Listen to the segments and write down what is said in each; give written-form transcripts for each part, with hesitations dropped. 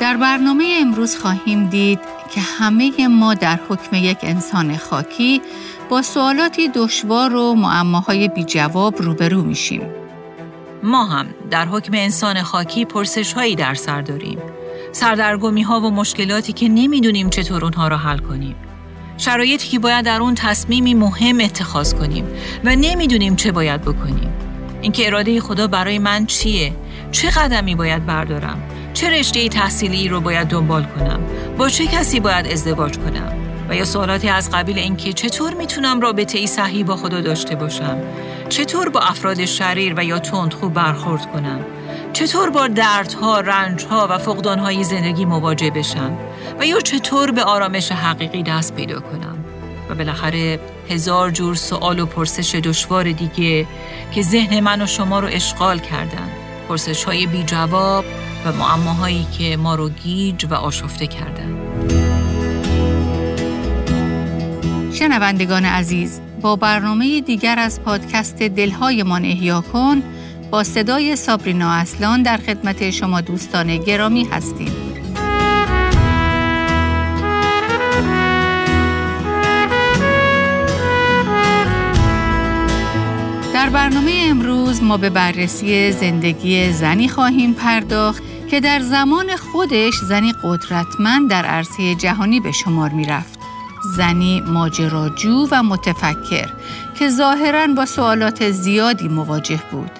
در برنامه امروز خواهیم دید که همه ما در حکم یک انسان خاکی با سوالاتی دشوار و معماهای بی جواب روبرو میشیم. ما هم در حکم انسان خاکی پرسش‌هایی در سر داریم. سردرگمی‌ها و مشکلاتی که نمی‌دونیم چطور اونها را حل کنیم. شرایطی که باید در اون تصمیمی مهم اتخاذ کنیم و نمی‌دونیم چه باید بکنیم. اینکه اراده خدا برای من چیه؟ چه قدمی باید بردارم؟ چه رشته تحصیلی رو باید دنبال کنم؟ با چه کسی باید ازدواج کنم؟ و یا سوالاتی از قبیل اینکه چطور میتونم رابطه‌ای صحیح با خدا داشته باشم؟ چطور با افراد شریر و یا تندخو برخورد کنم؟ چطور با دردها، رنجها و فقدانهای زندگی مواجه بشم؟ و یا چطور به آرامش حقیقی دست پیدا کنم؟ و بالاخره هزار جور سوال و پرسش دشوار دیگه که ذهن من و شما رو اشغال کردن. پرسش‌های بی جواب و معماهایی که ما رو گیج و آشفته کردن. شنوندگان عزیز، با برنامه دیگر از پادکست دلهای من احیا کن با صدای سابرینا اصلان در خدمت شما دوستان گرامی هستیم. در برنامه امروز ما به بررسی زندگی زنی خواهیم پرداخت که در زمان خودش زنی قدرتمند در عرصه جهانی به شمار می رفت. زنی ماجراجو و متفکر که ظاهراً با سوالات زیادی مواجه بود.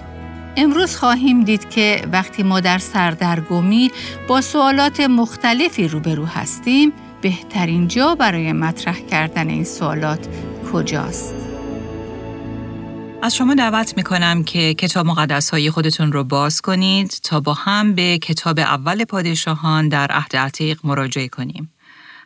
امروز خواهیم دید که وقتی ما در سردرگمی با سوالات مختلفی روبرو هستیم، بهترین جا برای مطرح کردن این سوالات کجاست؟ از شما دعوت میکنم که کتاب مقدس های خودتون رو باز کنید تا با هم به کتاب اول پادشاهان در عهد عتیق مراجعه کنیم.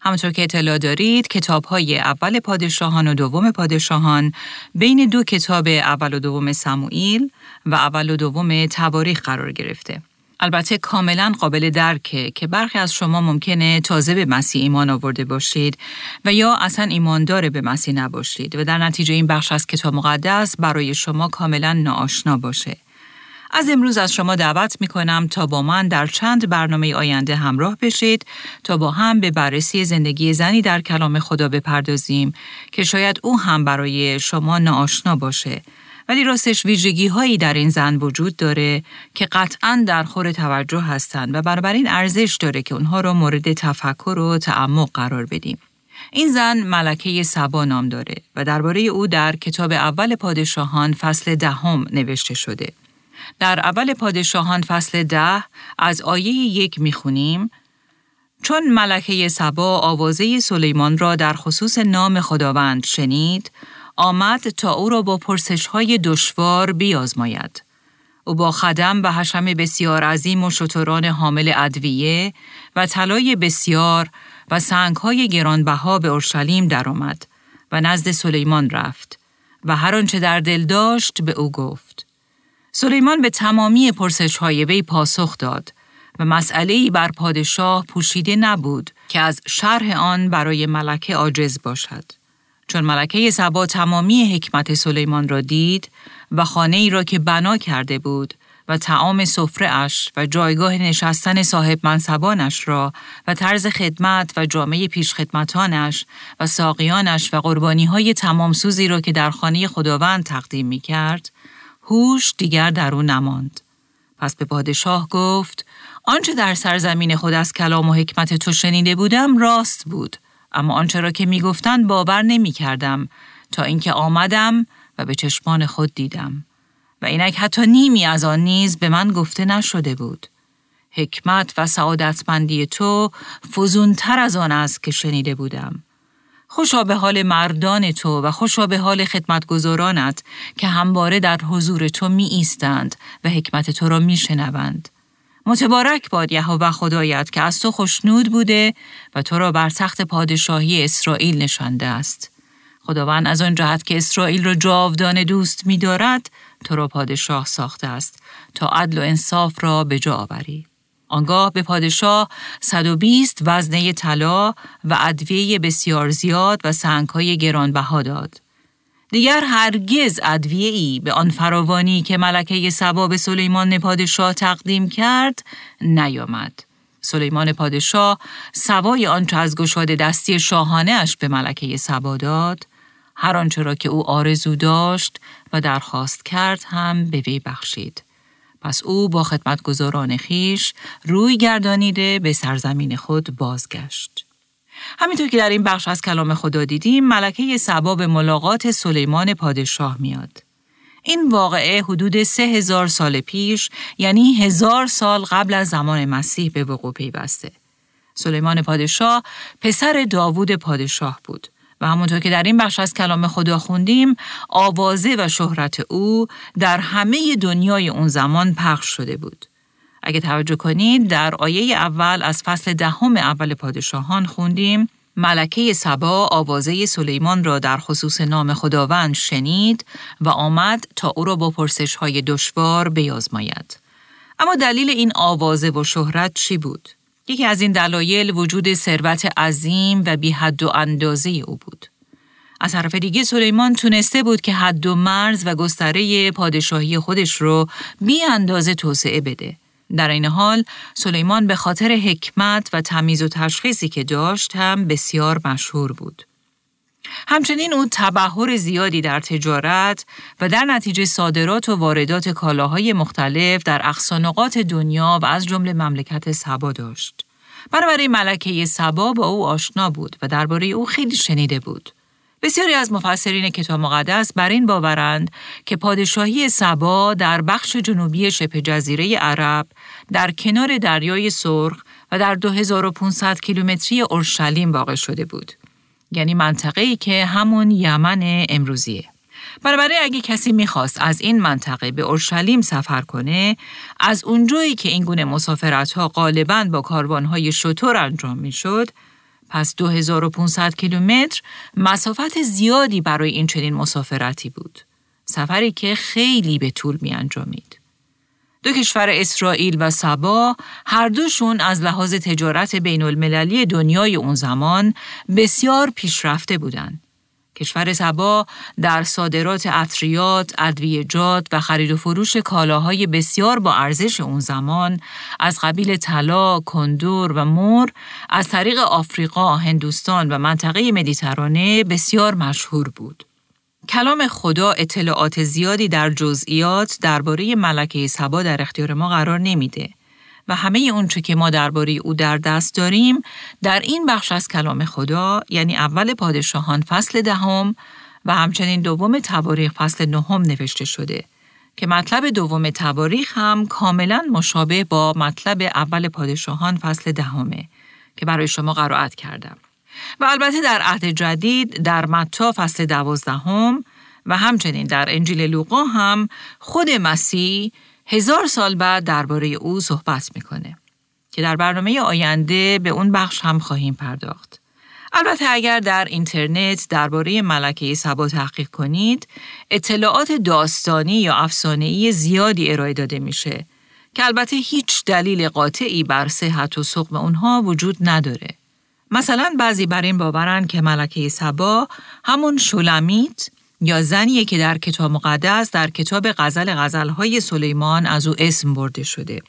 همونطور که اطلاع دارید کتاب های اول پادشاهان و دوم پادشاهان بین دو کتاب اول و دوم سموئیل و اول و دوم تواریخ قرار گرفته. البته کاملا قابل درکه که برخی از شما ممکنه تازه به مسیح ایمان آورده باشید و یا اصلا ایماندار به مسیح نباشید و در نتیجه این بخش از کتاب مقدس برای شما کاملا ناآشنا باشه. از امروز از شما دعوت میکنم تا با من در چند برنامه آینده همراه بشید تا با هم به بررسی زندگی زنی در کلام خدا بپردازیم که شاید او هم برای شما ناآشنا باشه. ولی راستش ویژگی هایی در این زن وجود داره که قطعاً در خور توجه هستند و بنابراین ارزش داره که اونها رو مورد تفکر و تعمق قرار بدیم. این زن ملکۀ سبا نام داره و درباره او در کتاب اول پادشاهان فصل 10 نوشته شده. در اول پادشاهان فصل 10 از آیه 1 میخونیم: چون ملکۀ سبا آوازه سلیمان را در خصوص نام خداوند شنید، آمد تا او را با پرسش‌های دشوار بیازماید. او با خدم و حشم بسیار عظیم و شتران حامل ادویه و طلای بسیار و سنگ‌های گرانبها به اورشلیم درآمد و نزد سلیمان رفت و هر آنچه در دل داشت به او گفت. سلیمان به تمامی پرسش‌های وی پاسخ داد و مسئله‌ای بر پادشاه پوشیده نبود که از شرح آن برای ملکه عاجز باشد. چون ملکۀ سبا تمامی حکمت سلیمان را دید و خانه‌ای را که بنا کرده بود و طعام سفره اش و جایگاه نشستن صاحب منصبانش را و طرز خدمت و جامعه پیشخدمتانش و ساقیانش و قربانی‌های تمامسوزی را که در خانه خداوند تقدیم می‌کرد، هوش دیگر در او نماند. پس به پادشاه گفت: آنچه در سرزمین خود از کلام و حکمت تو شنیده بودم راست بود، اما آنچه را که میگفتند باور نمی کردم تا اینکه آمدم و به چشمان خود دیدم و اینک حتی نیمی از آن نیز به من گفته نشده بود. حکمت و سعادتمندی تو فزونتر از آن است که شنیده بودم. خوشا به حال مردان تو و خوشا به حال خدمتگزارانت که همواره در حضور تو می ایستند و حکمت تو را می شنوند. متبارک باد یهوه خدایت که از تو خوشنود بوده و تو را بر تخت پادشاهی اسرائیل نشانده است. خداوند از آن جهت که اسرائیل را جاودانه دوست می‌دارد، تو را پادشاه ساخته است تا عدل و انصاف را به جا آوری. آنگاه به پادشاه 120 وزنه طلا و ادویه بسیار زیاد و سنگ‌های گرانبها داد. دیگر هرگز ادویه‌ای به آن فراوانی که ملکۀ سبا به سلیمان پادشاه تقدیم کرد نیامد. سلیمان پادشاه سوای آنچه از گشاد دستی شاهانه اش به ملکۀ سبا داد، هر آنچه را که او آرزو داشت و درخواست کرد هم به وی بخشید. پس او با خدمتگزاران خویش روی گردانیده به سرزمین خود بازگشت. همینطور که در این بخش از کلام خدا دیدیم، ملکۀ سبا به ملاقات سلیمان پادشاه میاد. این واقعه حدود 3000 سال پیش، یعنی 1000 سال قبل از زمان مسیح به وقوع پیوسته. سلیمان پادشاه پسر داوود پادشاه بود و همونطور که در این بخش از کلام خدا خوندیم، آوازه و شهرت او در همه دنیای اون زمان پخش شده بود. اگه توجه کنید، در آیه اول از فصل 10 اول پادشاهان خوندیم: ملکۀ سبا آوازه سلیمان را در خصوص نام خداوند شنید و آمد تا او را با پرسش‌های دشوار بیازماید. اما دلیل این آوازه و شهرت چی بود؟ یکی از این دلایل وجود ثروت عظیم و بی حد و اندازه او بود. از طرف دیگه سلیمان تونسته بود که حد و مرز و گستره پادشاهی خودش را بی اندازه توسعه بده. در این حال سلیمان به خاطر حکمت و تمیز و تشخیصی که داشت هم بسیار مشهور بود. همچنین او تبحر زیادی در تجارت و در نتیجه صادرات و واردات کالاهای مختلف در اقصا نقاط دنیا و از جمله مملکت سبا داشت. بنابراین ملکۀ سبا با او آشنا بود و درباره او خیلی شنیده بود. بسیاری از مفسرین کتاب مقدس بر این باورند که پادشاهی سبا در بخش جنوبی شبه جزیره عرب در کنار دریای سرخ و در 2500 کیلومتری اورشلیم واقع شده بود، یعنی منطقه‌ای که همون یمن امروزیه. برابره اگه کسی میخواست از این منطقه به اورشلیم سفر کنه، از اونجایی که این گونه مسافرت‌ها غالباً با کاروان‌های شتر انجام میشد، پس 2500 کیلومتر مسافت زیادی برای این چنین مسافرتی بود. سفری که خیلی به طول می انجامید. دو کشور اسرائیل و سبا، هر دوشون از لحاظ تجارت بین المللی دنیای اون زمان بسیار پیشرفته بودند. کشور سبا در صادرات عطریات، ادویه‌جات و خرید و فروش کالاهای بسیار با ارزش اون زمان از قبیل طلا، کندر و مور از طریق آفریقا، هندوستان و منطقه مدیترانه بسیار مشهور بود. کلام خدا اطلاعات زیادی در جزئیات درباره ملکۀ سبا در اختیار ما قرار نمیده و همه اونچه که ما درباره او در دست داریم در این بخش از کلام خدا، یعنی اول پادشاهان فصل 10 و همچنین دوم تواریخ فصل 9 نوشته شده که مطلب دوم تواریخ هم کاملا مشابه با مطلب اول پادشاهان فصل 10 که برای شما قرائت کردم. و البته در عهد جدید در متی فصل 12 و همچنین در انجیل لوقا هم خود مسیح 1000 سال بعد درباره او صحبت میکنه که در برنامه آینده به اون بخش هم خواهیم پرداخت. البته اگر در اینترنت درباره ملکۀ سبا تحقیق کنید، اطلاعات داستانی یا افسانه‌ای زیادی ارائه داده میشه که البته هیچ دلیل قاطعی بر صحت و سقم اونها وجود نداره. مثلا بعضی بر این باورن که ملکۀ سبا همون شولمیت یا زنیه که در کتاب مقدس در کتاب غزل‌های سلیمان از او اسم برده شده،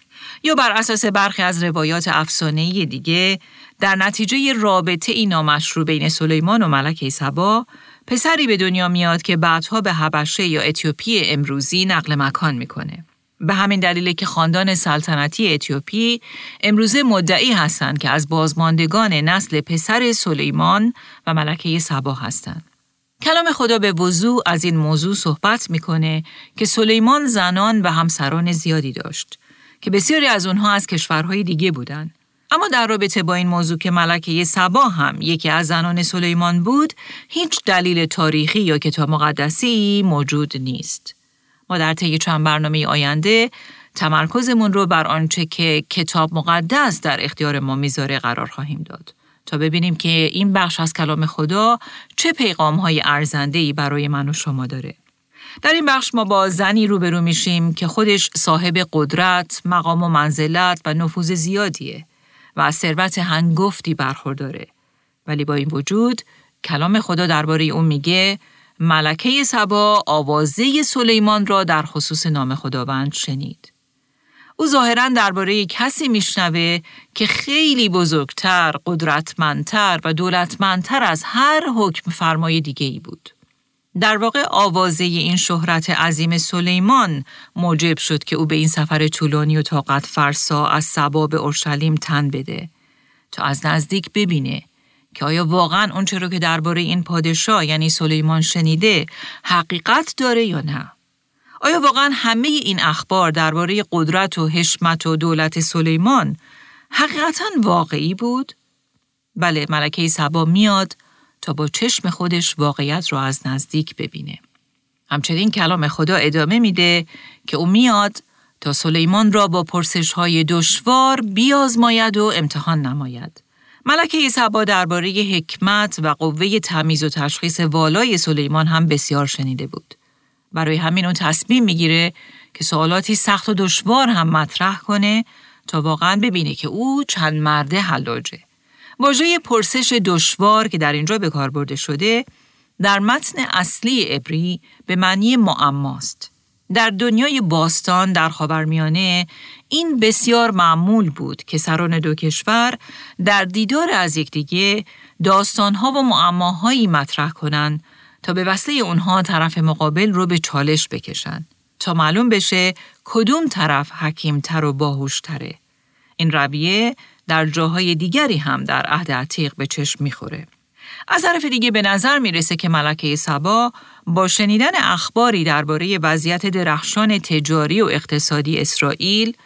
یا بر اساس برخی از روایات افسانه‌ای دیگه در نتیجه رابطه ای نامشروع بین سلیمان و ملکۀ سبا پسری به دنیا میاد که بعدها به حبشه یا اتیوپی امروزی نقل مکان میکنه. به همین دلیل که خاندان سلطنتی اتیوپی امروزه مدعی هستند که از بازماندگان نسل پسر سلیمان و ملکۀ سبا هستند. کلام خدا به وضوح از این موضوع صحبت میکنه که سلیمان زنان و همسران زیادی داشت که بسیاری از اونها از کشورهای دیگه بودن. اما در رابطه با این موضوع که ملکۀ سبا هم یکی از زنان سلیمان بود، هیچ دلیل تاریخی یا کتاب مقدسی موجود نیست. ما در طی چند برنامه آینده تمرکزمون رو بر آنچه که کتاب مقدس در اختیار ما میذاره قرار خواهیم داد تا ببینیم که این بخش از کلام خدا چه پیغام‌های ارزنده‌ای برای من و شما داره. در این بخش ما با زنی روبرو میشیم که خودش صاحب قدرت، مقام و منزلت و نفوذ زیادیه و از ثروت هنگفتی برخورداره، ولی با این وجود کلام خدا درباره اون میگه ملکۀ سبا آوازه سلیمان را در خصوص نام خداوند شنید. او ظاهراً درباره کسی میشنوه که خیلی بزرگتر، قدرتمندتر و دولتمندتر از هر حکم فرمای دیگه‌ای بود. در واقع آوازه این شهرت عظیم سلیمان موجب شد که او به این سفر طولانی و طاقت فرسا از سبا به اورشلیم تن بده تا از نزدیک ببینه که آیا واقعاً اونچه رو که درباره این پادشاه یعنی سلیمان شنیده حقیقت داره یا نه. آیا واقعاً همه این اخبار درباره قدرت و حشمت و دولت سلیمان حقیقتاً واقعی بود؟ بله، ملکۀ سبا میاد تا با چشم خودش واقعیت رو از نزدیک ببینه. همچنین کلام خدا ادامه میده که او میاد تا سلیمان را با پرسش‌های دشوار بیازماید و امتحان نماید. ملکۀ سبا درباره حکمت و قوه تمیز و تشخیص والای سلیمان هم بسیار شنیده بود. برای همین اون تصمیم میگیره که سوالاتی سخت و دشوار هم مطرح کنه تا واقعاً ببینه که او چند مرده حلاجه. واژه پرسش دشوار که در اینجا به کار برده شده در متن اصلی عبری به معنی معماست. در دنیای باستان در خاورمیانه این بسیار معمول بود که سران دو کشور در دیدار از یکدیگه داستان‌ها و معماهایی مطرح کنند تا به وسیله اونها طرف مقابل رو به چالش بکشن تا معلوم بشه کدوم طرف حکیم‌تر و باهوش‌تره. این رویه در جاهای دیگری هم در عهد عتیق به چشم میخوره. از طرف دیگه به نظر میرسه که ملکۀ سبا با شنیدن اخباری درباره وضعیت درخشان تجاری و اقتصادی اسرائیل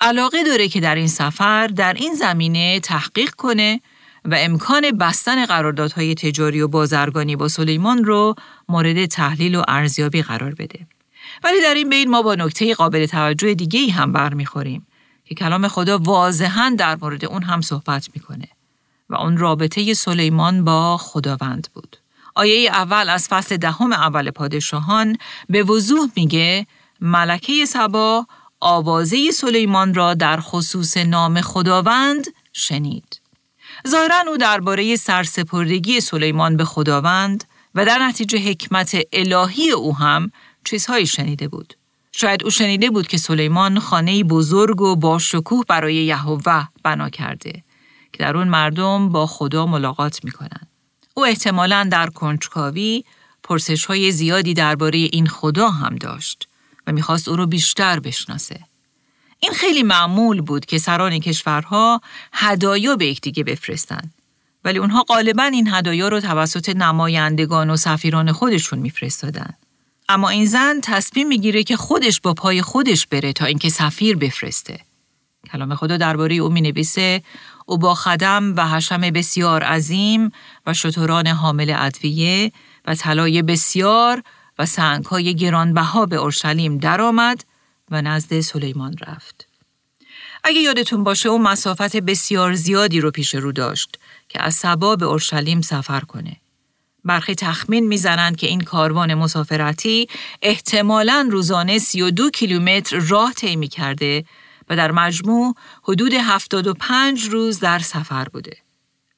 علاقه داره که در این سفر در این زمینه تحقیق کنه و امکان بستن قراردادهای تجاری و بازرگانی با سلیمان رو مورد تحلیل و ارزیابی قرار بده. ولی در این بین ما با نکته قابل توجه دیگه‌ای هم برمیخوریم که کلام خدا واضحاً در مورد اون هم صحبت میکنه و اون رابطه سلیمان با خداوند بود. آیه اول از فصل 10 اول پادشاهان به وضوح میگه ملکۀ سبا آوازه سلیمان را در خصوص نام خداوند شنید. ظاهراً او درباره سرسپردگی سلیمان به خداوند و در نتیجه حکمت الهی او هم چیزهایی شنیده بود. شاید او شنیده بود که سلیمان خانه‌ای بزرگ و باشکوه برای یهوه بنا کرده که در اون مردم با خدا ملاقات می‌کنند. او احتمالاً در کنجکاوی پرسش‌های زیادی درباره این خدا هم داشت و می‌خواست او رو بیشتر بشناسه. این خیلی معمول بود که سران کشورها هدایا به یکدیگه بفرستند، ولی اونها غالباً این هدایا رو توسط نمایندگان و سفیران خودشون می‌فرستادن. اما این زن تصمیم میگیره که خودش با پای خودش بره تا اینکه سفیر بفرسته. کلام خدا درباره او مینویسه او با خدم و حشم بسیار عظیم و شتران حامل ادویه و طلای بسیار و سنگ‌های گرانبها به اورشلیم درآمد و نزد سلیمان رفت. اگه یادتون باشه او مسافت بسیار زیادی رو پیش رو داشت که از سبا به اورشلیم سفر کنه. برخی تخمین میزنند که این کاروان مسافرتی احتمالاً روزانه 32 کیلومتر راه طی می‌کرده و در مجموع حدود 75 روز در سفر بوده.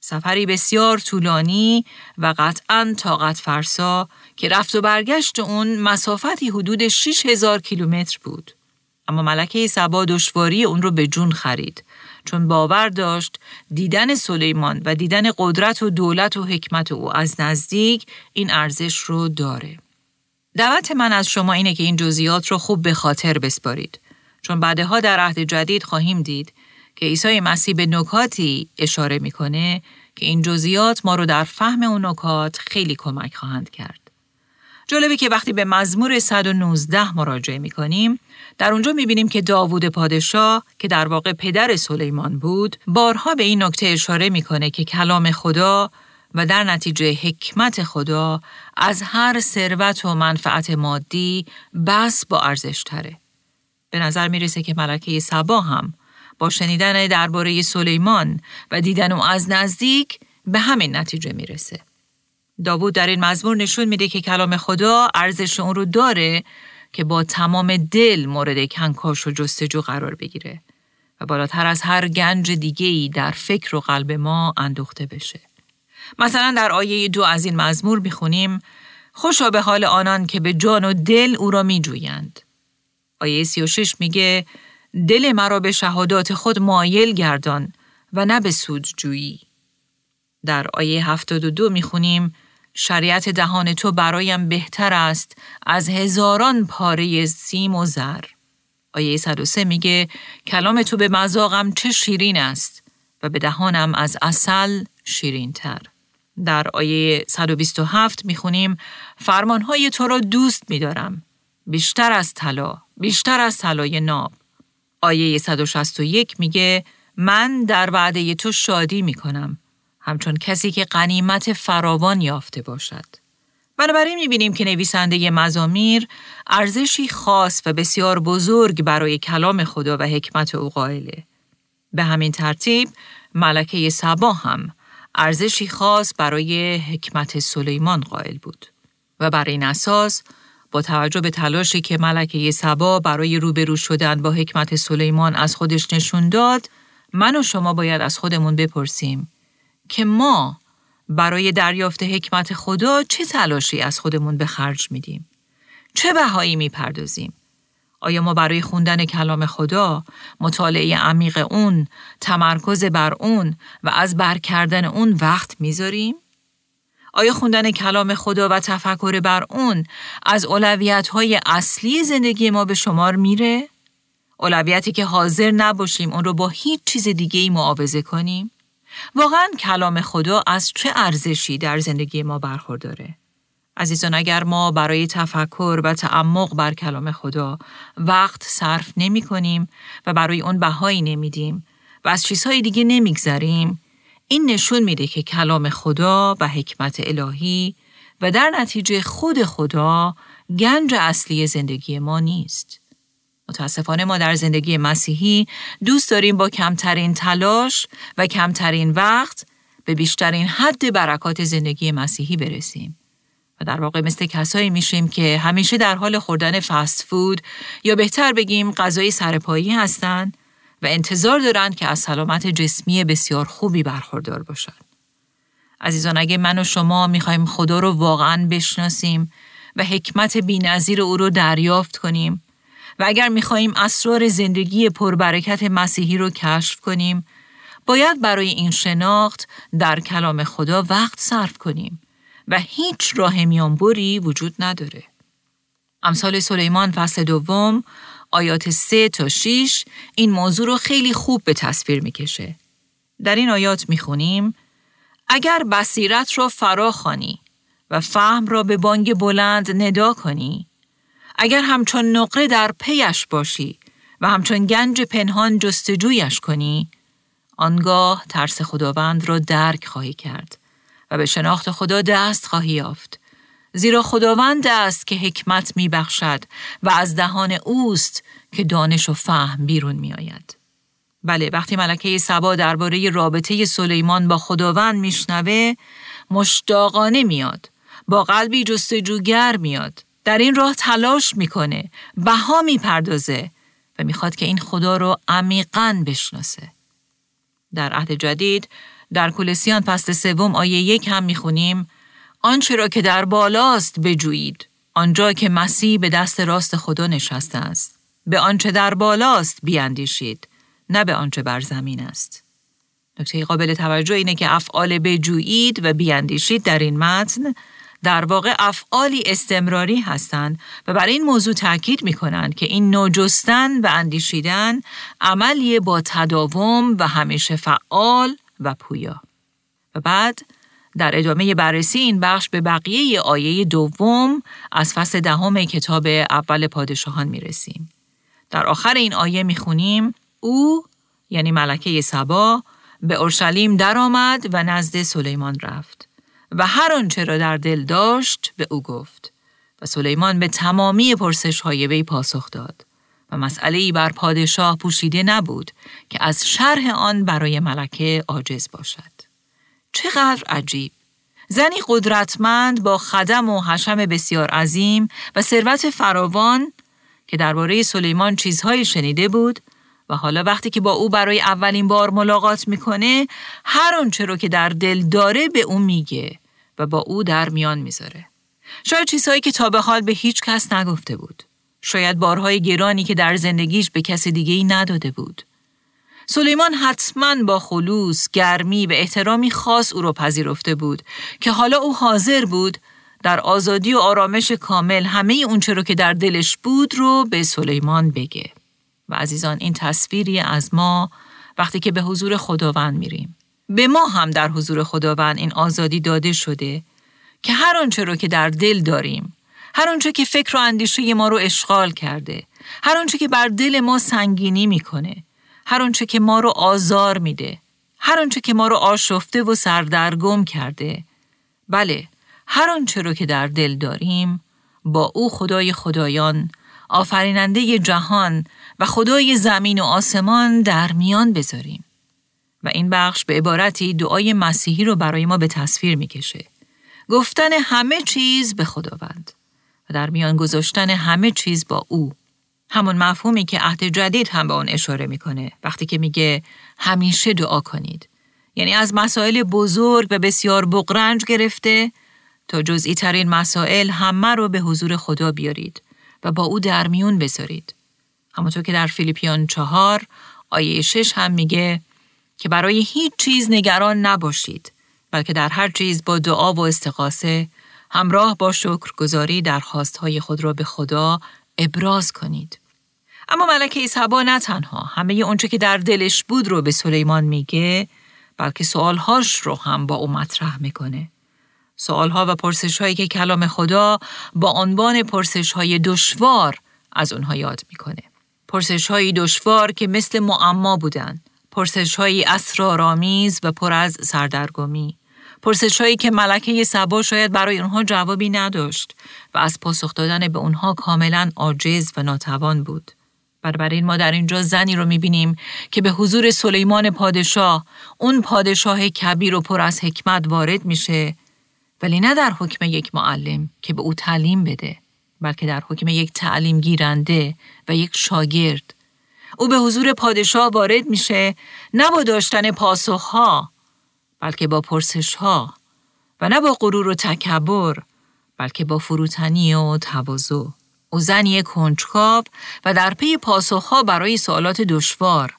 سفری بسیار طولانی و قطعاً طاقت فرسا که رفت و برگشت اون مسافتی حدود 6000 کیلومتر بود. اما ملکۀ سبا دشواری اون رو به جون خرید، چون باور داشت دیدن سلیمان و دیدن قدرت و دولت و حکمت او از نزدیک این ارزش رو داره. دعوت من از شما اینه که این جزئیات رو خوب به خاطر بسپارید، چون بعدها در عهد جدید خواهیم دید که عیسی مسیح به نکاتی اشاره میکنه که این جزئیات ما رو در فهم اون نکات خیلی کمک خواهند کرد. جالبه که وقتی به مزمور 119 مراجعه میکنیم، در اونجا میبینیم که داوود پادشاه که در واقع پدر سلیمان بود، بارها به این نکته اشاره میکنه که کلام خدا و در نتیجه حکمت خدا از هر ثروت و منفعت مادی بس با ارزش تره. به نظر میرسه که ملکۀ سبا هم با شنیدن درباره سلیمان و دیدن او از نزدیک به همین نتیجه میرسه. داوود در این مزمور نشون میده که کلام خدا ارزش اون رو داره که با تمام دل مورد کنکاش و جستجو قرار بگیره و بالاتر از هر گنج دیگه‌ای در فکر و قلب ما اندوخته بشه. مثلا در آیه 2 از این مزمور میخونیم خوشا به حال آنان که به جان و دل او را می جویند. آیه 36 میگه دل مرا به شهادات خود مایل گردان و نه به سودجویی. در آیه 72 میخونیم شریعت دهان تو برایم بهتر است از هزاران پاره سیم و زر. آیه 103 میگه کلام تو به مذاقم چه شیرین است و به دهانم از عسل شیرین تر. در آیه 127 میخونیم فرمانهای تو را دوست میدارم بیشتر از طلا، بیشتر از طلای ناب. آیه 161 میگه من در وعده تو شادی میکنم همچون کسی که غنیمت فراوان یافته باشد. بنابراین میبینیم که نویسنده مزامیر ارزشی خاص و بسیار بزرگ برای کلام خدا و حکمت او قائله. به همین ترتیب ملکۀ سبا هم ارزشی خاص برای حکمت سلیمان قائل بود و بر این اساس با توجه به تلاشی که ملکۀ سبا برای روبرو شدن با حکمت سلیمان از خودش نشون داد، من و شما باید از خودمون بپرسیم که ما برای دریافت حکمت خدا چه تلاشی از خودمون به خرج میدیم؟ چه بهایی میپردازیم؟ آیا ما برای خوندن کلام خدا، مطالعه عمیق اون، تمرکز بر اون و از بر کردن اون وقت میذاریم؟ آیا خوندن کلام خدا و تفکر بر اون از اولویت‌های اصلی زندگی ما به شمار میره؟ اولویتی که حاضر نباشیم اون رو با هیچ چیز دیگه‌ای معاوضه کنیم؟ واقعاً کلام خدا از چه ارزشی در زندگی ما برخورداره؟ عزیزان، اگر ما برای تفکر و تعمق بر کلام خدا وقت صرف نمی کنیم و برای اون بهایی نمیدیم و از چیزهای دیگه نمیگذریم، این نشون میده که کلام خدا و حکمت الهی و در نتیجه خود خدا گنج اصلی زندگی ما نیست. متاسفانه ما در زندگی مسیحی دوست داریم با کمترین تلاش و کمترین وقت به بیشترین حد برکات زندگی مسیحی برسیم و در واقع مثل کسایی میشیم که همیشه در حال خوردن فست فود یا بهتر بگیم غذای سرپایی هستن و انتظار دارن که از سلامت جسمی بسیار خوبی برخوردار باشن. عزیزان، اگه من و شما میخوایم خدا رو واقعاً بشناسیم و حکمت بی‌نظیر او رو دریافت کنیم و اگر میخوایم اسرار زندگی پربرکت مسیحی رو کشف کنیم، باید برای این شناخت در کلام خدا وقت صرف کنیم و هیچ راه میانبری وجود نداره. امثال سلیمان فصل 2 آیات 3 تا 6 این موضوع رو خیلی خوب به تصویر میکشه. در این آیات میخونیم اگر بصیرت را فرا خوانی و فهم را به بانگ بلند ندا کنی، اگر همچون نقره در پیش باشی و همچون گنج پنهان جستجویش کنی، آنگاه ترس خداوند را درک خواهی کرد و به شناخت خدا دست خواهی یافت. زیرا خداوند است که حکمت می بخشد و از دهان اوست که دانش و فهم بیرون می آید. بله، وقتی ملکۀ سبا درباره رابطه سلیمان با خداوند می شنوه، مشتاقانه میاد، با قلبی جستجوگر میاد، در این راه تلاش میکنه، بها میپردازه و میخواد که این خدا رو عمیقاً بشناسه. در عهد جدید در کولوسیان فصل 3 آیه 1 هم میخونیم آنچه را که در بالاست بجویید، آنجا که مسیح به دست راست خدا نشسته است. به آنچه در بالاست بیاندیشید، نه به آنچه بر زمین است. نکته قابل توجه اینه که افعال بجویید و بیاندیشید در این متن در واقع افعالی استمراری هستند و برای این موضوع تاکید می‌کنند که این نوع جستن و اندیشیدن عملی با تداوم و همیشه فعال و پویا. و بعد در ادامه بررسی این بخش به بقیه آیه 2 از فصل 10 کتاب اول پادشاهان میرسیم. در آخر این آیه میخونیم او، یعنی ملکۀ سبا، به اورشلیم درآمد و نزد سلیمان رفت و هر آنچه را در دل داشت به او گفت و سلیمان به تمامی پرسش‌های وی پاسخ داد و مسئله‌ای بر پادشاه پوشیده نبود که از شرح آن برای ملکه عاجز باشد. چقدر عجیب! زنی قدرتمند با خدم و حشم بسیار عظیم و ثروت فراوان که درباره سلیمان چیزهایی شنیده بود و حالا وقتی که با او برای اولین بار ملاقات میکنه، هر آنچه رو که در دل داره به او میگه و با او در میان میذاره. شاید چیزهایی که تا به حال به هیچ کس نگفته بود. شاید بارهای گرانی که در زندگیش به کس دیگه‌ای نداده بود. سلیمان حتماً با خلوص، گرمی و احترامی خاص او را پذیرفته بود که حالا او حاضر بود در آزادی و آرامش کامل همه اونچه رو که در دلش بود رو به سلیمان بگه. و عزیزان، این تصویری از ما وقتی که به حضور خداوند میریم. به ما هم در حضور خداوند این آزادی داده شده که هر آنچه رو که در دل داریم، هر آنچه که فکر و اندیشه ما رو اشغال کرده، هر آنچه که بر دل ما سنگینی میکنه، هر آنچه که ما رو آزار میده، هر آنچه که ما رو آشفته و سردرگم کرده، بله، هر آنچه رو که در دل داریم، با او خدای خدایان، آفریننده جهان و خدای زمین و آسمان در میان بذاریم. و این بخش به عبارتی دعای مسیحی رو برای ما به تصویر میکشه. گفتن همه چیز به خداوند و در میان گذاشتن همه چیز با او. همون مفهومی که عهد جدید هم به اون اشاره میکنه وقتی که میگه همیشه دعا کنید. یعنی از مسائل بزرگ و بسیار بغرنج گرفته تا جزئی ترین مسائل همه رو به حضور خدا بیارید و با او در میون بذارید. همونطور که در فیلیپیان 4 آیه 6 هم میگه که برای هیچ چیز نگران نباشید، بلکه در هر چیز با دعا و استغاثه همراه با شکرگزاری درخواستهای خود را به خدا ابراز کنید. اما ملکۀ سبا نه تنها همه اونچه که در دلش بود رو به سلیمان میگه، بلکه سوالهاش رو هم با او مطرح میکنه. سوالها و پرسشهایی که کلام خدا با عنوان پرسشهای دشوار از اونها یاد میکنه. پرسشهای دشوار که مثل معما بودن، پرسشهایی اسرارآمیز و پر از سردرگمی، پرسشهایی که ملکۀ سبا شاید برای اونها جوابی نداشت و از پاسخ دادن به اونها کاملا عاجز و ناتوان بود. بنابراین ما در اینجا زنی رو میبینیم که به حضور سلیمان پادشاه، اون پادشاه کبیر و پر از حکمت وارد میشه، ولی نه در حکم یک معلم که به او تعلیم بده، بلکه در حکم یک تعلیم گیرنده و یک شاگرد. او به حضور پادشاه وارد میشه نه با داشتن پاسخها، بلکه با پرسشها، و نه با غرور و تکبر، بلکه با فروتنی و تواضع. او زنی کنجکاو و در پی پاسخها برای سوالات دشوار،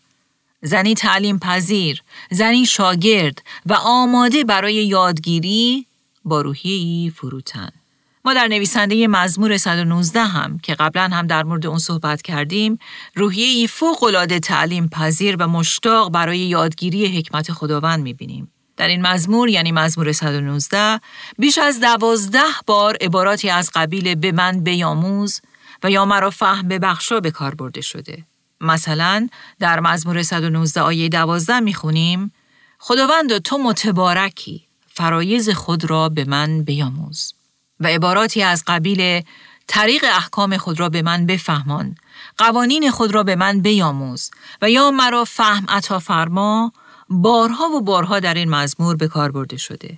زنی تعلیم پذیر، زنی شاگرد و آماده برای یادگیری با روحیه‌ای فروتن. ما در نویسنده مزمور 119 هم که قبلا هم در مورد اون صحبت کردیم، روحیه‌ای فوق‌العاده تعلیم پذیر و مشتاق برای یادگیری حکمت خداوند می‌بینیم. در این مزمور، یعنی مزمور 119، بیش از 12 بار عباراتی از قبیل به من بیاموز و یا مرا فهم ببخشا به کار برده شده. مثلا در مزمور 119 آیه 12 می‌خونیم: خداوند تو متبارکی، فرایض خود را به من بیاموز. و عباراتی از قبیل طریق احکام خود را به من بفهمان، قوانین خود را به من بیاموز و یا مرا فهم عطا فرما بارها و بارها در این مزمور به کار برده شده.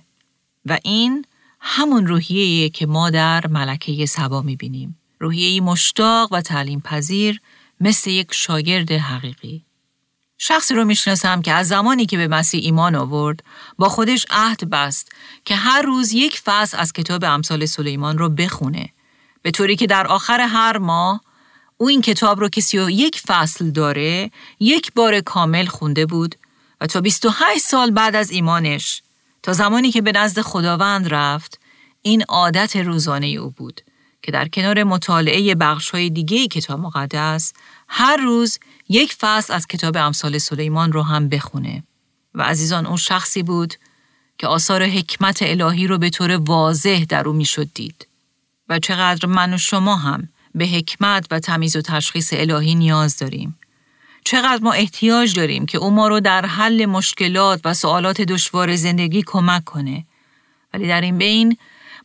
و این همون روحیه‌ایه که ما در ملکۀ سبا می‌بینیم، روحیه‌ای مشتاق و تعلیم پذیر مثل یک شاگرد حقیقی. شخصی رو میشناسم که از زمانی که به مسیح ایمان آورد با خودش عهد بست که هر روز یک فصل از کتاب امثال سلیمان رو بخونه، به طوری که در آخر هر ماه او این کتاب رو که 31 فصل داره یک بار کامل خونده بود و تا 28 سال بعد از ایمانش، تا زمانی که به نزد خداوند رفت، این عادت روزانه او بود که در کنار مطالعه بخش‌های دیگه کتاب مقدس هر روز یک فصل از کتاب امثال سلیمان رو هم بخونه. و عزیزان، اون شخصی بود که آثار حکمت الهی رو به طور واضح در او میشد دید. و چقدر من و شما هم به حکمت و تمیز و تشخیص الهی نیاز داریم. چقدر ما احتیاج داریم که او ما رو در حل مشکلات و سوالات دشوار زندگی کمک کنه. ولی در این بین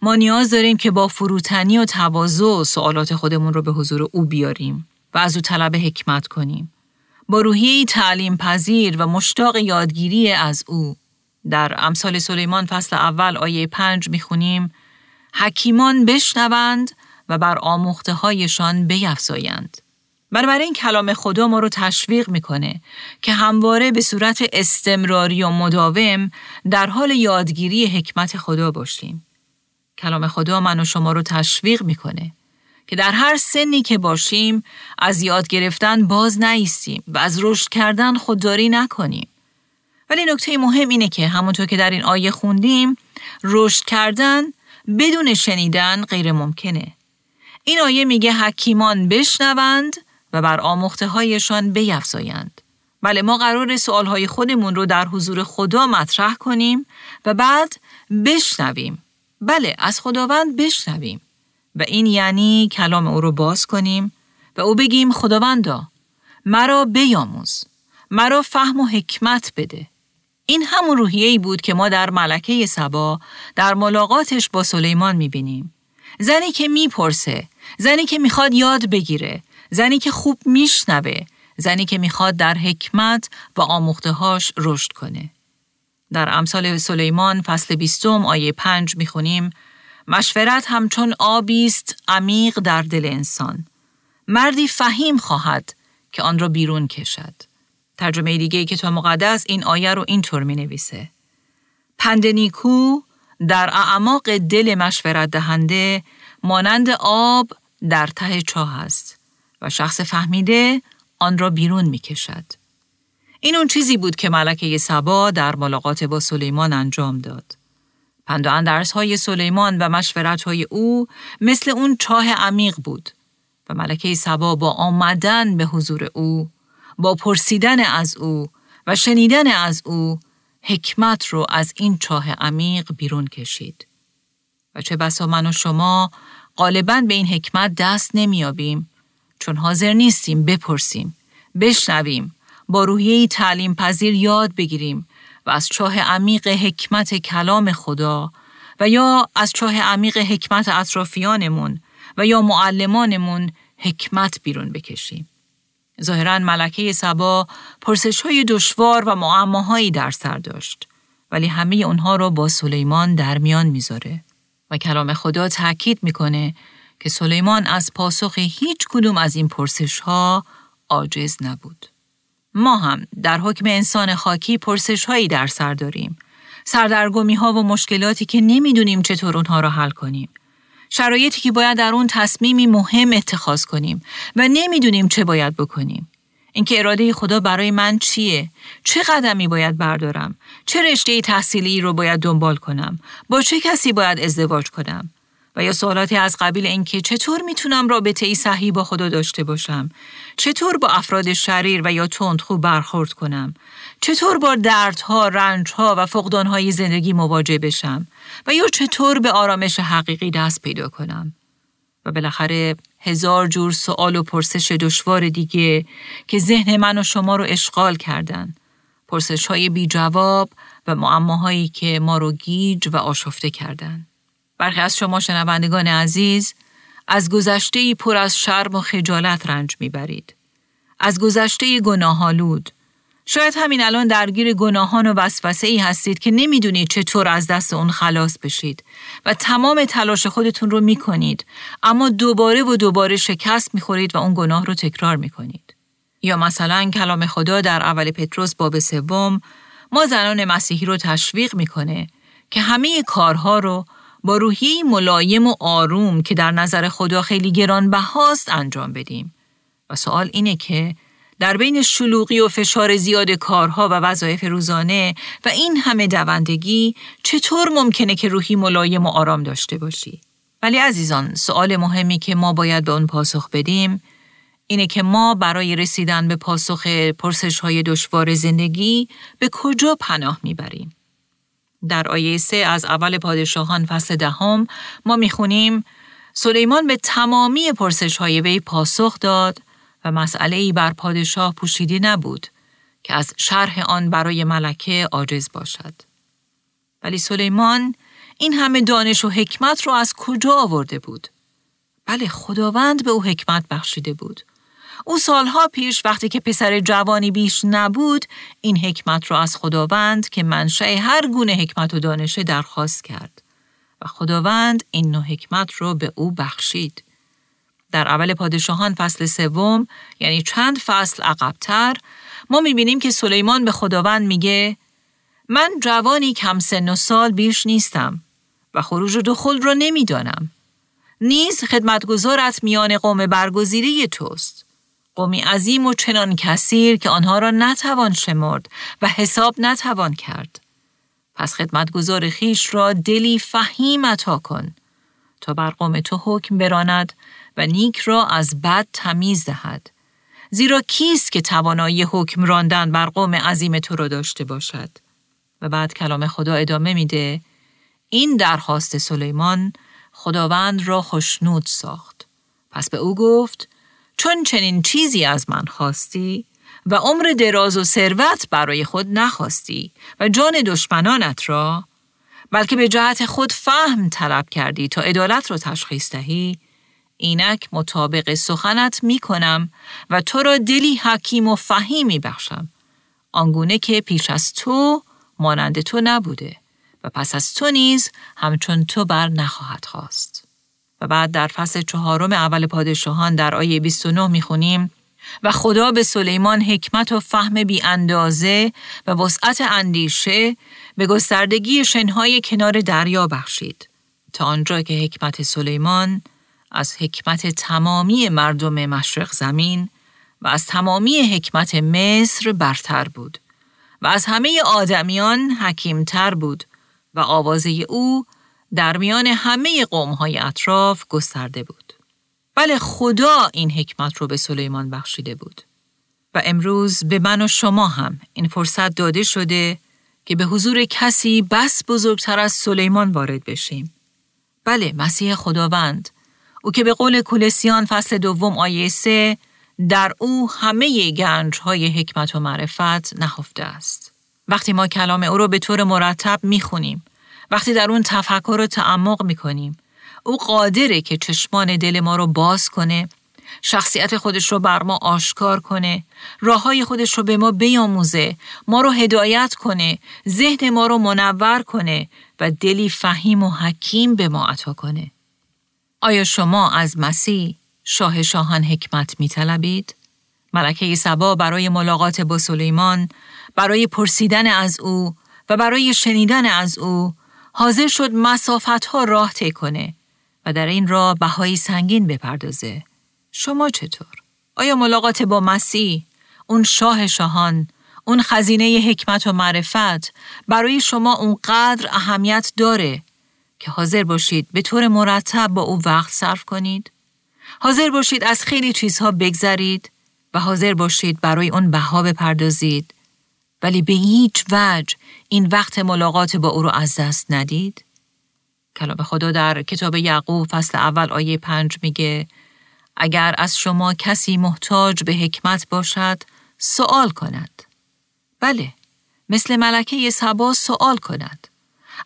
ما نیاز داریم که با فروتنی و تواضع سوالات خودمون رو به حضور او بیاریم و از او طلب حکمت کنیم. با روحیه‌ای تعلیم پذیر و مشتاق یادگیری از او. در امثال سلیمان فصل 1 آیه 5 میخونیم: حکیمان بشنوند و بر آموخته‌هایشان بیفزایند. بنابراین کلام خدا ما رو تشویق میکنه که همواره به صورت استمراری و مداوم در حال یادگیری حکمت خدا باشیم. کلام خدا من و شما رو تشویق میکنه که در هر سنی که باشیم از یاد گرفتن باز نایستیم و از رشد کردن خودداری نکنیم. ولی نکته مهم اینه که همونطور که در این آیه خوندیم، رشد کردن بدون شنیدن غیر ممکنه. این آیه میگه حکیمان بشنوند و بر آموخته هایشان بیفزایند. بله، ما قراره سوالهای خودمون رو در حضور خدا مطرح کنیم و بعد بشنویم. بله، از خداوند بشنویم و این یعنی کلام او رو باز کنیم و او بگیم خداوندا مرا بیاموز، مرا فهم و حکمت بده. این همون روحیه‌ای بود که ما در ملکۀ سبا در ملاقاتش با سلیمان میبینیم. زنی که میپرسه، زنی که میخواد یاد بگیره، زنی که خوب میشنوه، زنی که میخواد در حکمت و آموختهاش رشد کنه. در امثال سلیمان فصل 20 آیه 5 میخونیم: مشورت همچون آبی است عمیق در دل انسان، مردی فهیم خواهد که آن را بیرون کشد. ترجمه دیگه‌ای که تو مقدس این آیه رو اینطور می‌نویسه: پند نیکو در اعماق دل مشورت دهنده مانند آب در ته چاه است و شخص فهمیده آن را بیرون می‌کشد. این اون چیزی بود که ملکۀ سبا در ملاقات با سلیمان انجام داد. پند و اندرزهای سلیمان و مشورت‌های او مثل اون چاه عمیق بود و ملکۀ سبا با آمدن به حضور او، با پرسیدن از او و شنیدن از او، حکمت رو از این چاه عمیق بیرون کشید. و چه بسا من و شما غالباً به این حکمت دست نمیابیم چون حاضر نیستیم بپرسیم، بشنویم، با روحیه‌ای تعلیم پذیر یاد بگیریم و از چاه عمیق حکمت کلام خدا و یا از چاه عمیق حکمت اطرافیانمون و یا معلمانمون حکمت بیرون بکشیم. ظاهراً ملکۀ سبا پرسش‌های دشوار و معماهایی در سر داشت، ولی همه اونها را با سلیمان در میان میذاره و کلام خدا تأکید میکنه که سلیمان از پاسخ هیچ کدوم از این پرسش‌ها عاجز نبود. ما هم در حکم انسان خاکی پرسش‌هایی در سر داریم، سردرگمی‌ها و مشکلاتی که نمیدونیم چطور اونها را حل کنیم، شرایطی که باید در اون تصمیمی مهم اتخاذ کنیم و نمیدونیم چه باید بکنیم. اینکه اراده خدا برای من چیه؟ چه قدمی باید بردارم؟ چه رشته تحصیلی رو باید دنبال کنم؟ با چه کسی باید ازدواج کنم؟ و یا سوالاتی از قبیل اینکه چطور میتونم رابطه‌ای صحیح با خدا داشته باشم؟ چطور با افراد شریر و یا تندخو برخورد کنم؟ چطور با دردها، رنجها و فقدانهای زندگی مواجه بشم؟ و یا چطور به آرامش حقیقی دست پیدا کنم؟ و بالاخره هزار جور سوال و پرسش دشوار دیگه که ذهن من و شما رو اشغال کردن. پرسش‌های بی جواب و معماهایی که ما رو گیج و آشفته کردن. برخی از شما شنوندگان عزیز از گذشته‌ای پر از شرم و خجالت رنج می‌برید. از گذشته‌ای گناه‌آلود. شاید همین الان درگیر گناهان و وسوسه‌ای هستید که نمی‌دونید چطور از دست اون خلاص بشید و تمام تلاش خودتون رو می‌کنید، اما دوباره و دوباره شکست می‌خورید و اون گناه رو تکرار می‌کنید. یا مثلا کلام خدا در اول پتروس باب 3 ما زنان مسیحی رو تشویق می‌کنه که همه کارها رو با روحی ملایم و آروم که در نظر خدا خیلی گرانبهاست انجام بدیم. و سوال اینه که در بین شلوغی و فشار زیاد کارها و وظایف روزانه و این همه دوندگی چطور ممکنه که روحی ملایم و آرام داشته باشی؟ ولی عزیزان، سوال مهمی که ما باید به اون پاسخ بدیم اینه که ما برای رسیدن به پاسخ پرسش‌های دشوار زندگی به کجا پناه میبریم؟ در آیه 3 از اول پادشاهان فصل 10 ما میخونیم: سلیمان به تمامی پرسش‌های وی پاسخ داد و مسئله‌ای بر پادشاه پوشیده نبود که از شرح آن برای ملکه عاجز باشد. ولی سلیمان این همه دانش و حکمت رو از کجا آورده بود؟ بله، خداوند به او حکمت بخشیده بود. او سالها پیش وقتی که پسر جوانی بیش نبود، این حکمت را از خداوند که منشأ هر گونه حکمت و دانشه درخواست کرد و خداوند این نوع حکمت را به او بخشید. در اول پادشاهان فصل 3 یعنی چند فصل عقب‌تر ما می‌بینیم که سلیمان به خداوند میگه: من جوانی کم سن و سال بیش نیستم و خروج و دخول را نمیدانم. نیز خدمتگزارت میان قوم برگزیده توست. قومی عظیم و چنان کثیر که آنها را نتوان شمرد و حساب نتوان کرد. پس خدمتگزار خیش را دلی فهیم عطا کن تا بر قوم تو حکم براند و نیک را از بد تمیز دهد. زیرا کیست که توانایی حکم راندن بر قوم عظیم تو را داشته باشد؟ و بعد کلام خدا ادامه میده: این درخواست سلیمان خداوند را خوشنود ساخت. پس به او گفت: چون چنین چیزی از من خواستی و عمر دراز و ثروت برای خود نخواستی و جان دشمنانت را، بلکه به جهت خود فهم طلب کردی تا عدالت را تشخیص دهی، اینک مطابق سخنت می کنم و تو را دلی حکیم و فهیمی بخشم، آنگونه که پیش از تو مانند تو نبوده و پس از تو نیز همچون تو بر نخواهد خواست. و بعد در فصل 4 اول پادشاهان در آیه 29 می خونیم: و خدا به سلیمان حکمت و فهم بی اندازه و وسعت اندیشه به گستردگی شنهای کنار دریا بخشید، تا آنجا که حکمت سلیمان از حکمت تمامی مردم مشرق زمین و از تمامی حکمت مصر برتر بود و از همه آدمیان حکیمتر بود و آوازه او در میان همه قوم‌های اطراف گسترده بود. بله، خدا این حکمت رو به سلیمان بخشیده بود و امروز به من و شما هم این فرصت داده شده که به حضور کسی بس بزرگتر از سلیمان وارد بشیم. بله، مسیح خداوند، او که به قول کولسیان فصل 2 آیه 3 در او همه گنج‌های حکمت و معرفت نهفته است. وقتی ما کلام او رو به طور مرتب میخونیم، وقتی در اون تفکر و تعمق میکنیم، او قادره که چشمان دل ما رو باز کنه، شخصیت خودش رو بر ما آشکار کنه، راههای خودش رو به ما بیاموزه، ما رو هدایت کنه، ذهن ما رو منور کنه و دلی فهیم و حکیم به ما عطا کنه. آیا شما از مسیح شاه شاهان حکمت میطلبید؟ ملکۀ سبا برای ملاقات با سلیمان، برای پرسیدن از او و برای شنیدن از او حاضر شد مسافت‌ها راه طی کنه و در این راه بهای سنگین بپردازه. شما چطور؟ آیا ملاقات با مسیح، اون شاه شاهان، اون خزینه حکمت و معرفت، برای شما اونقدر اهمیت داره که حاضر باشید به طور مرتب با او وقت صرف کنید؟ حاضر باشید از خیلی چیزها بگذرید و حاضر باشید برای اون بها بپردازید، ولی به هیچ وجه این وقت ملاقات با او رو از دست ندید؟ کلام خدا در کتاب یعقوب فصل 1 آیه 5 میگه: اگر از شما کسی محتاج به حکمت باشد، سؤال کند. بله، مثل ملکۀ سبا سؤال کند.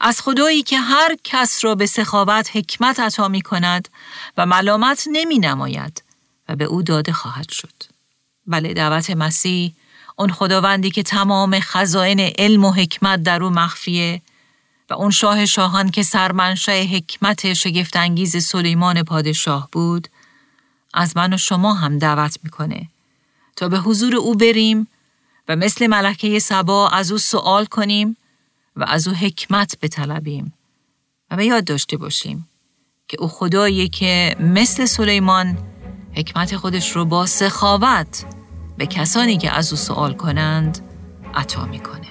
از خدایی که هر کس را به سخاوت حکمت عطا می کند و ملامت نمی نماید و به او داده خواهد شد. بله، دعوت مسیح، اون خداوندی که تمام خزائن علم و حکمت در او مخفیه و اون شاه شاهان که سرمنشأ حکمت شگفت‌انگیز سلیمان پادشاه بود، از من و شما هم دعوت میکنه تا به حضور او بریم و مثل ملکۀ سبا از او سؤال کنیم و از او حکمت بطلبیم و به یاد داشته باشیم که او خداییه که مثل سلیمان حکمت خودش رو با سخاوت به کسانی که از او سؤال کنند عطا میکنه.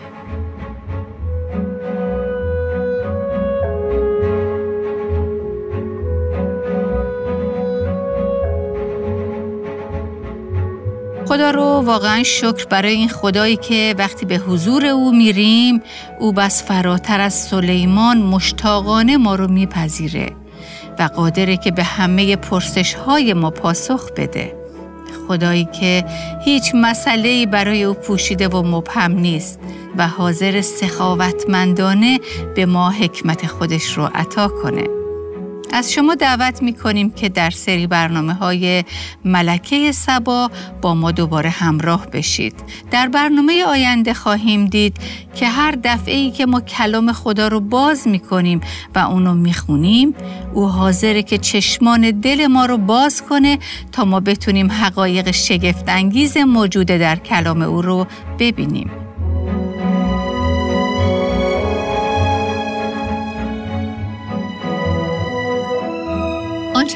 خدا رو واقعا شکر برای این خدایی که وقتی به حضور او میریم، او بس فراتر از سلیمان مشتاقانه ما رو میپذیره و قادره که به همه پرسش‌های ما پاسخ بده. خدایی که هیچ مسئله‌ای برای او پوشیده و مبهم نیست و حاضر سخاوتمندانه به ما حکمت خودش رو عطا کنه. از شما دعوت می‌کنیم که در سری برنامه‌های ملکۀ سبا با ما دوباره همراه بشید. در برنامه آینده خواهیم دید که هر دفعه‌ای که ما کلام خدا رو باز می‌کنیم و اون رو می‌خونیم، او حاضره که چشمان دل ما رو باز کنه تا ما بتونیم حقایق شگفت‌انگیز موجود در کلام او رو ببینیم.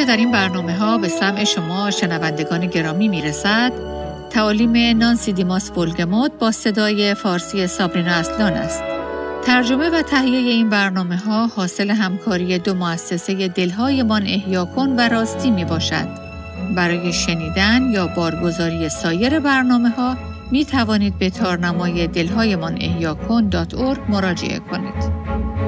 آنچه در این برنامه ها به سمع شما شنوندگان گرامی میرسد تعالیم نانسی دیماس فولگموت با صدای فارسی سابرینا اصلان است. ترجمه و تهیه این برنامه ها حاصل همکاری دو مؤسسه دلهای من احیا کن و راستی می باشد. برای شنیدن یا بارگزاری سایر برنامه ها می توانید به تارنمای دلهایمان احیا کن.org مراجعه کنید.